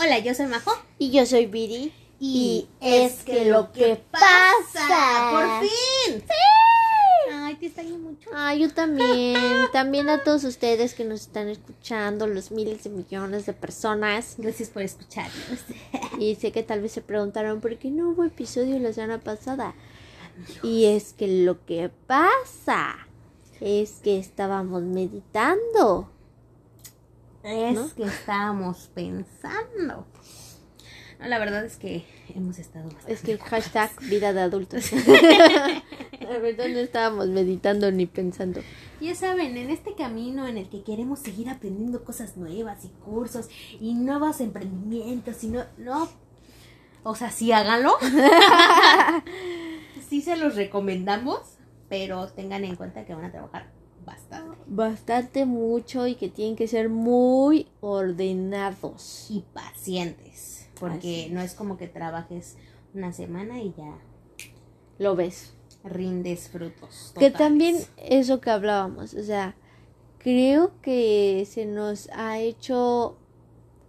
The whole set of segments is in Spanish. Hola, yo soy Majo. Y yo soy Viri. Y es que lo que pasa. ¡Por fin! ¡Sí! Ay, te extraño mucho. Ay, yo también. También a todos ustedes que nos están escuchando, los miles de millones de personas. Gracias por escucharnos. Y sé que tal vez se preguntaron por qué no hubo episodio la semana pasada. Dios. Y es que lo que pasa es que estábamos meditando. Es ¿no? que estábamos pensando. No, la verdad es que hemos estado bastante es que ocupadas. Hashtag vida de adultos. La verdad no estábamos meditando ni pensando. Ya saben, en este camino en el que queremos seguir aprendiendo cosas nuevas y cursos y nuevos emprendimientos y no. O sea, sí háganlo. Sí se los recomendamos, pero tengan en cuenta que van a trabajar bastante mucho y que tienen que ser muy ordenados y pacientes, porque no es como que trabajes una semana y ya lo ves, rindes frutos totales. Que también eso que hablábamos, o sea, creo que se nos ha hecho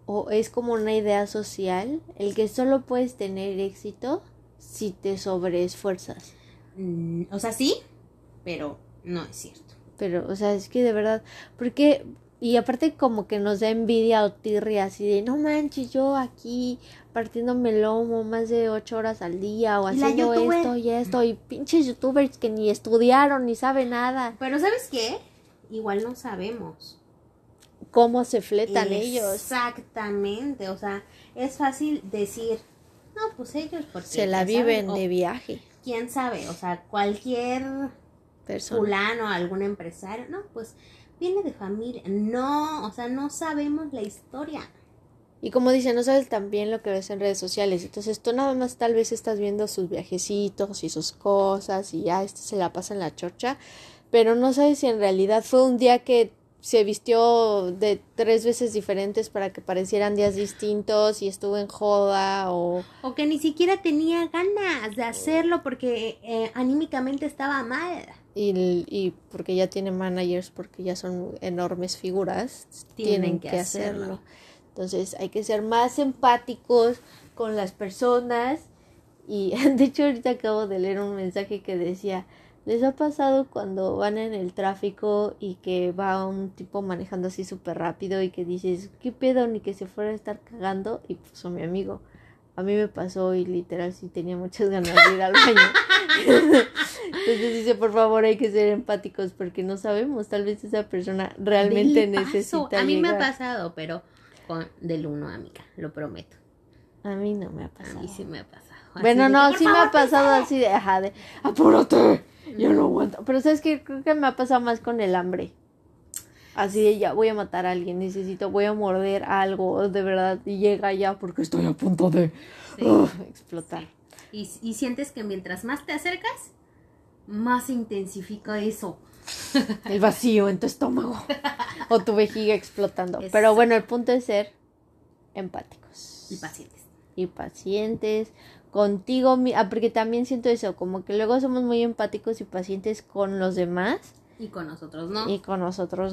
o es como una idea social el que solo puedes tener éxito si te sobreesfuerzas. O sea, sí, pero no es cierto. Pero, o sea, es que de verdad, porque, y aparte como que nos da envidia o tirria, así de, no manches, yo aquí partiéndome el lomo más de 8 horas al día, o haciendo esto y esto, y pinches youtubers que ni estudiaron, ni saben nada. Pero, ¿sabes qué? Igual no sabemos cómo se fletan ellos. Exactamente, o sea, es fácil decir, no, pues ellos porque se la viven saben, de viaje. ¿Quién sabe? O sea, cualquier fulano, algún empresario, no, pues viene de familia, no, o sea, no sabemos la historia. Y como dicen, no sabes también lo que ves en redes sociales, entonces tú nada más tal vez estás viendo sus viajecitos y sus cosas y ya se la pasa en la chorcha, pero no sabes si en realidad fue un día que se vistió de 3 veces diferentes para que parecieran días distintos y estuvo en joda o que ni siquiera tenía ganas de hacerlo porque anímicamente estaba mal. Y porque ya tiene managers, porque ya son enormes figuras, tienen que hacerlo. Entonces hay que ser más empáticos con las personas. Y de hecho ahorita acabo de leer un mensaje que decía, ¿les ha pasado cuando van en el tráfico y que va un tipo manejando así súper rápido y que dices, qué pedo, ni que se fuera a estar cagando? Y puso mi amigo. A mí me pasó y literal sí tenía muchas ganas de ir al baño. Entonces dice, por favor, hay que ser empáticos porque no sabemos, tal vez esa persona realmente necesita. A mí me ha pasado, pero del 1, amiga, lo prometo. A mí no me ha pasado. A mí sí me ha pasado. Así bueno, no, sí me ha pasado así de, ajá, de, apúrate, yo no aguanto. Pero ¿sabes qué? Creo que me ha pasado más con el hambre. Así de ya, voy a matar a alguien, voy a morder algo, de verdad, y llega ya porque estoy a punto de explotar. Sí. Y sientes que mientras más te acercas, más se intensifica eso. El vacío en tu estómago o tu vejiga explotando. Eso. Pero bueno, el punto es ser empáticos. Y pacientes. Contigo, porque también siento eso, como que luego somos muy empáticos y pacientes con los demás. Y con nosotros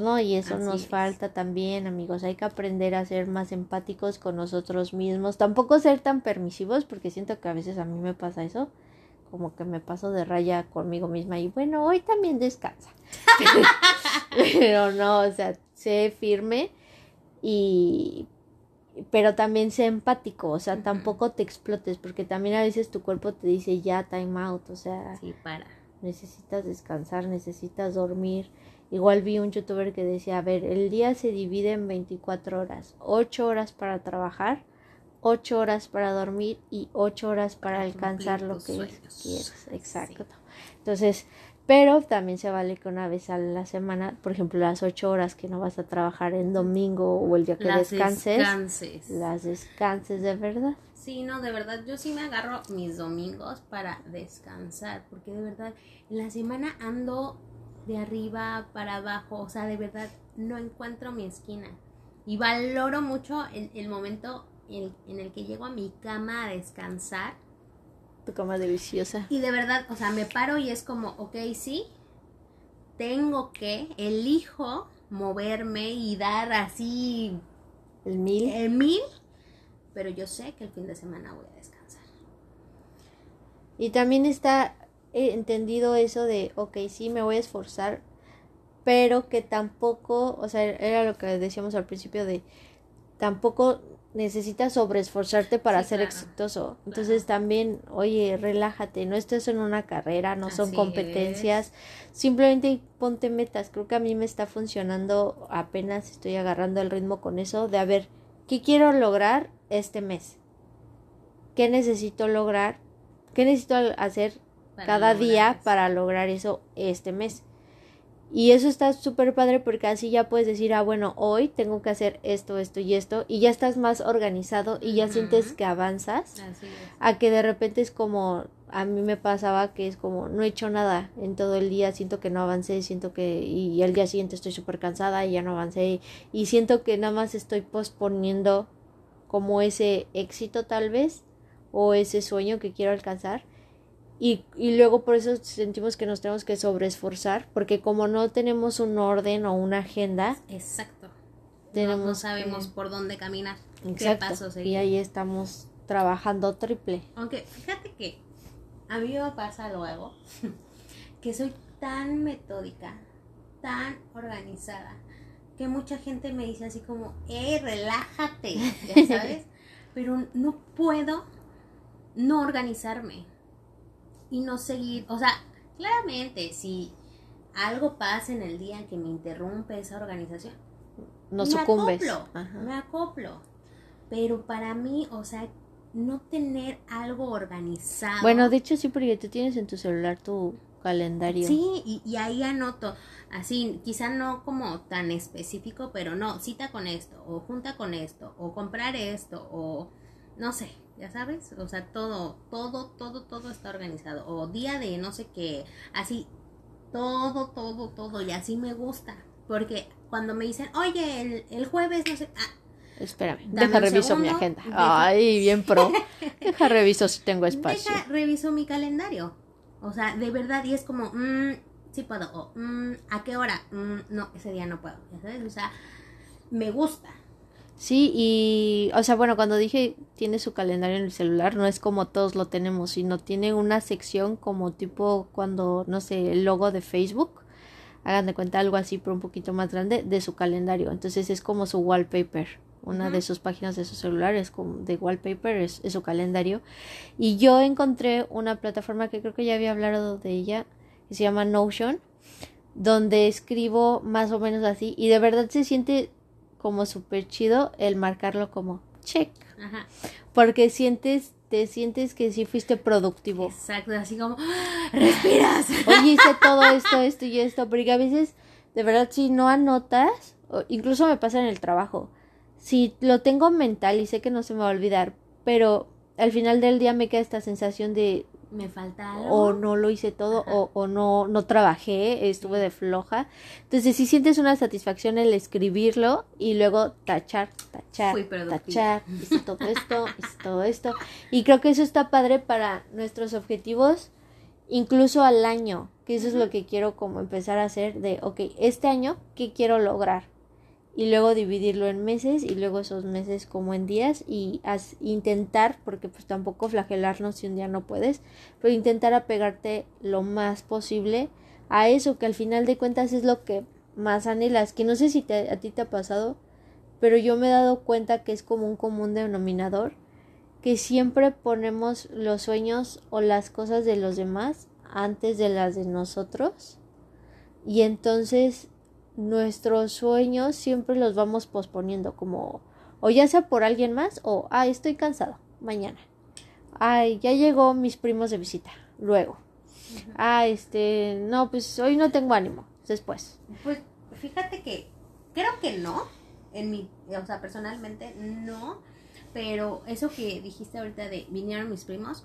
no, y eso nos falta también, amigos. Hay que aprender a ser más empáticos con nosotros mismos. Tampoco ser tan permisivos, porque siento que a veces a mí me pasa eso. Como que me paso de raya conmigo misma y bueno, hoy también descansa. Pero no, o sea, sé firme y... Pero también sé empático, o sea, tampoco te explotes, porque también a veces tu cuerpo te dice ya, time out, o sea... Sí, para. Necesitas descansar, necesitas dormir. Igual vi un youtuber que decía, a ver, el día se divide en 24 horas. 8 horas para trabajar, 8 horas para dormir y 8 horas para alcanzar lo que quieres. Exacto. Sí. Entonces, pero también se vale que una vez a la semana, por ejemplo, las 8 horas que no vas a trabajar en domingo o el día que las descanses de verdad. Sí, no, de verdad, yo sí me agarro mis domingos para descansar, porque de verdad, en la semana ando de arriba para abajo, o sea, de verdad, no encuentro mi esquina. Y valoro mucho el momento en el que llego a mi cama a descansar. Tu cama deliciosa. Y de verdad, o sea, me paro y es como, okay, sí, elijo moverme y dar así... El mil. pero yo sé que el fin de semana voy a descansar. Y también está entendido eso de, ok, sí, me voy a esforzar, pero que tampoco, o sea, era lo que decíamos al principio de, tampoco necesitas sobreesforzarte para ser exitoso. Entonces también, oye, relájate, no estás en una carrera, no son competencias, simplemente ponte metas. Creo que a mí me está funcionando, apenas estoy agarrando el ritmo con eso, de a ver, ¿qué quiero lograr este mes? ¿Qué necesito lograr? ¿Qué necesito hacer cada día para lograr eso este mes? Y eso está súper padre porque así ya puedes decir, ah, bueno, hoy tengo que hacer esto, esto y esto. Y ya estás más organizado y ya sientes que avanzas. Así es. A que de repente es como, a mí me pasaba que es como, no he hecho nada en todo el día. Siento que no avancé, siento que, y al día siguiente estoy súper cansada y ya no avancé. Y siento que nada más estoy posponiendo como ese éxito tal vez o ese sueño que quiero alcanzar. Y luego por eso sentimos que nos tenemos que sobreesforzar, porque como no tenemos un orden o una agenda. Exacto. No sabemos por dónde caminar. Exacto. Qué paso seguir. Y ahí estamos trabajando triple. Aunque fíjate que a mí me pasa luego que soy tan metódica, tan organizada, que mucha gente me dice así como, ¡ey, relájate! Ya sabes, pero no puedo no organizarme. Y no seguir, o sea, claramente si algo pasa en el día que me interrumpe esa organización, no sucumbes. Me acoplo, pero para mí, o sea, no tener algo organizado. Bueno, de hecho sí, porque tú tienes en tu celular tu calendario. Sí, y ahí anoto, así, quizá no como tan específico, pero no, cita con esto, o junta con esto, o comprar esto, o no sé. Ya sabes, o sea, todo está organizado. O día de no sé qué, así, todo. Y así me gusta. Porque cuando me dicen, oye, el jueves, no sé. Ah, espérame, deja reviso segundo, mi agenda. Ay, bien pro. Deja reviso si tengo espacio. Deja reviso mi calendario. O sea, de verdad, y es como, sí puedo. O, ¿a qué hora? No, ese día no puedo. Ya sabes, o sea, me gusta. Sí, y, o sea, bueno, cuando dije tiene su calendario en el celular, no es como todos lo tenemos, sino tiene una sección como tipo cuando, no sé, el logo de Facebook, hagan de cuenta algo así, pero un poquito más grande, de su calendario. Entonces es como su wallpaper, una de sus páginas de su celular es como de wallpaper, es su calendario. Y yo encontré una plataforma que creo que ya había hablado de ella, que se llama Notion, donde escribo más o menos así, y de verdad se siente como súper chido el marcarlo como check. Ajá. Porque te sientes que sí fuiste productivo. Exacto, así como respiras. Oye, hice todo esto y esto, porque a veces, de verdad, si no anotas, incluso me pasa en el trabajo, si lo tengo mental y sé que no se me va a olvidar, pero al final del día me queda esta sensación de me falta algo, o no lo hice todo, o no trabajé, estuve de floja. Entonces sí sientes una satisfacción el escribirlo y luego tachar, hice todo esto, hice todo esto. Y creo que eso está padre para nuestros objetivos, incluso al año, que eso es lo que quiero como empezar a hacer de, okay, este año, ¿qué quiero lograr? Y luego dividirlo en meses y luego esos meses como en días y intentar, porque pues tampoco flagelarnos si un día no puedes, pero intentar apegarte lo más posible a eso que al final de cuentas es lo que más anhelas, que no sé si a ti te ha pasado, pero yo me he dado cuenta que es como un común denominador, que siempre ponemos los sueños o las cosas de los demás antes de las de nosotros y entonces nuestros sueños siempre los vamos posponiendo, como o ya sea por alguien más o estoy cansado, mañana. Ay, ya llegó mis primos de visita, luego. Uh-huh. No, pues hoy no tengo ánimo, después. Pues fíjate que creo que no, o sea, personalmente no, pero eso que dijiste ahorita de vinieron mis primos,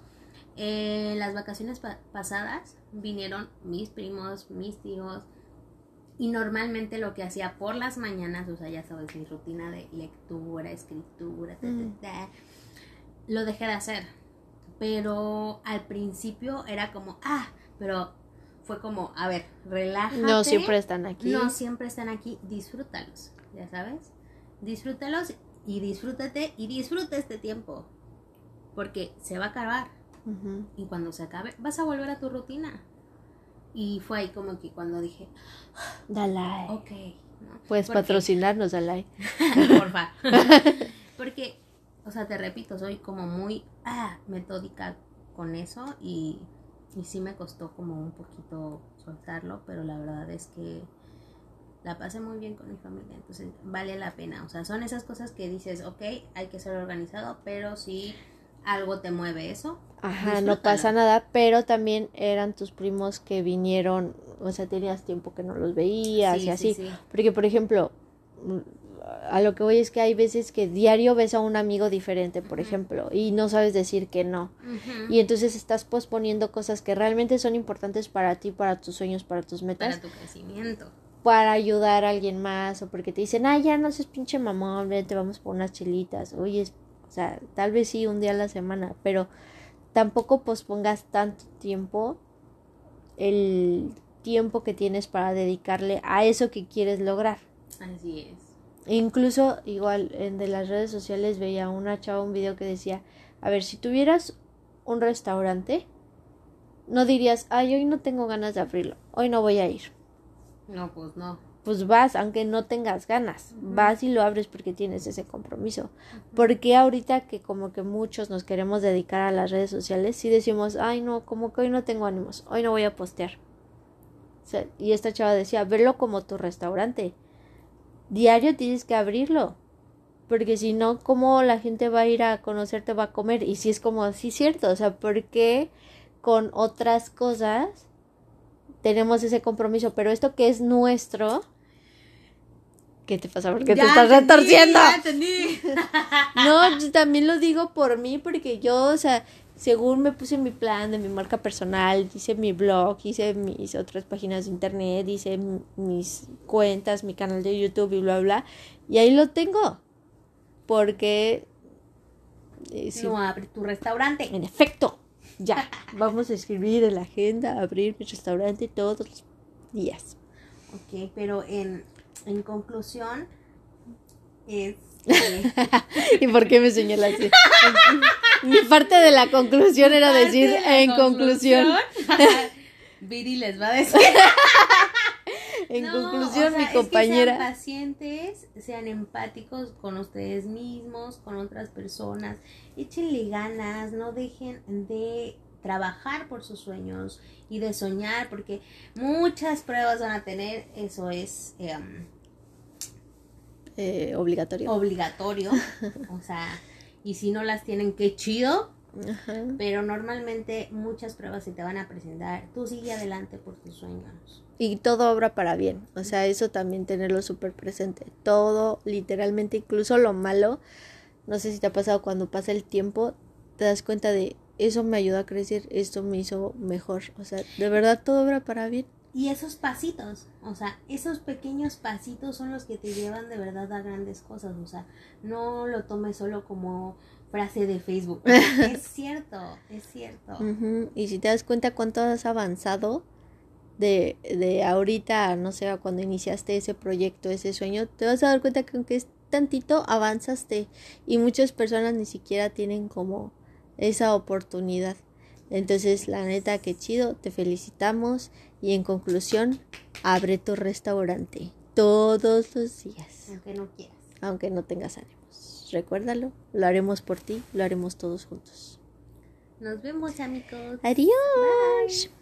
las vacaciones pasadas vinieron mis primos, mis tíos. Y normalmente lo que hacía por las mañanas, o sea, ya sabes, mi rutina de lectura, escritura, lo dejé de hacer. Pero al principio era como, pero fue como, a ver, relájate. No siempre están aquí. Disfrútalos, ya sabes. Disfrútalos y disfrútate y disfruta este tiempo, porque se va a acabar. Uh-huh. Y cuando se acabe vas a volver a tu rutina. Y fue ahí como que cuando dije, Dalai, okay, ¿no? Puedes patrocinarnos, Dalai. Porfa. Porque, o sea, te repito, soy como muy metódica con eso, y sí me costó como un poquito soltarlo, pero la verdad es que la pasé muy bien con mi familia, entonces vale la pena. O sea, son esas cosas que dices, ok, hay que ser organizado, pero si algo te mueve eso, ajá, no pasa nada. Pero también eran tus primos que vinieron, o sea, tenías tiempo que no los veías, sí, y así, sí. Porque, por ejemplo, a lo que voy es que hay veces que diario ves a un amigo diferente, por uh-huh. ejemplo, y no sabes decir que no. Uh-huh. Y entonces estás posponiendo cosas que realmente son importantes para ti, para tus sueños, para tus metas, para tu crecimiento, para ayudar a alguien más, o porque te dicen, ya no seas pinche mamón, vete, vamos por unas chelitas. Oye, o sea, tal vez sí un día a la semana, pero tampoco pospongas tanto tiempo el tiempo que tienes para dedicarle a eso que quieres lograr. Así es. Incluso, igual, de las redes sociales veía una chava un video que decía, a ver, si tuvieras un restaurante, no dirías, hoy no tengo ganas de abrirlo, hoy no voy a ir. No, pues no. Pues vas, aunque no tengas ganas, uh-huh. vas y lo abres porque tienes ese compromiso. Uh-huh. Porque ahorita que como que muchos nos queremos dedicar a las redes sociales, sí decimos, no, como que hoy no tengo ánimos, hoy no voy a postear. O sea, y esta chava decía, verlo como tu restaurante. Diario tienes que abrirlo, porque si no, ¿cómo la gente va a ir a conocerte, va a comer? Y si es como, sí, cierto, o sea, ¿por qué con otras cosas tenemos ese compromiso? Pero esto que es nuestro... ¿Qué te pasa? Porque te estás retorciendo. No, yo también lo digo por mí, porque yo, o sea, según me puse mi plan de mi marca personal, hice mi blog, hice mis otras páginas de internet, hice mis cuentas, mi canal de YouTube y bla, bla, y ahí lo tengo. Porque... sí. No abre tu restaurante. En efecto. Ya, vamos a escribir en la agenda, abrir mi restaurante todos los días. Ok, pero en conclusión es... ¿Y por qué me señalas? Mi parte de la conclusión era decir de en conclusión. Viri les va a decir. Conclusión, o sea, mi compañera. Es que sean pacientes, sean empáticos con ustedes mismos, con otras personas. Échenle ganas, no dejen de trabajar por sus sueños y de soñar, porque muchas pruebas van a tener. Eso es obligatorio. O sea, y si no las tienen, qué chido. Ajá. Pero normalmente muchas pruebas se te van a presentar. Tú sigue adelante por tus sueños. Y todo obra para bien. O sea, eso también tenerlo súper presente. Todo, literalmente, incluso lo malo. No sé si te ha pasado, cuando pasa el tiempo, te das cuenta de, eso me ayudó a crecer, esto me hizo mejor. O sea, de verdad, todo obra para bien. Y esos pasitos, o sea, esos pequeños pasitos son los que te llevan de verdad a grandes cosas. O sea, no lo tomes solo como... frase de Facebook. Es cierto. Uh-huh. Y si te das cuenta cuánto has avanzado de ahorita, no sé, a cuando iniciaste ese proyecto, ese sueño, te vas a dar cuenta que aunque es tantito, avanzaste. Y muchas personas ni siquiera tienen como esa oportunidad. Entonces, la neta, qué chido, te felicitamos. Y en conclusión, abre tu restaurante todos los días. Aunque no quieras. Aunque no tengas ánimo. Recuérdalo, lo haremos por ti, lo haremos todos juntos. Nos vemos, amigos. Adiós. Bye.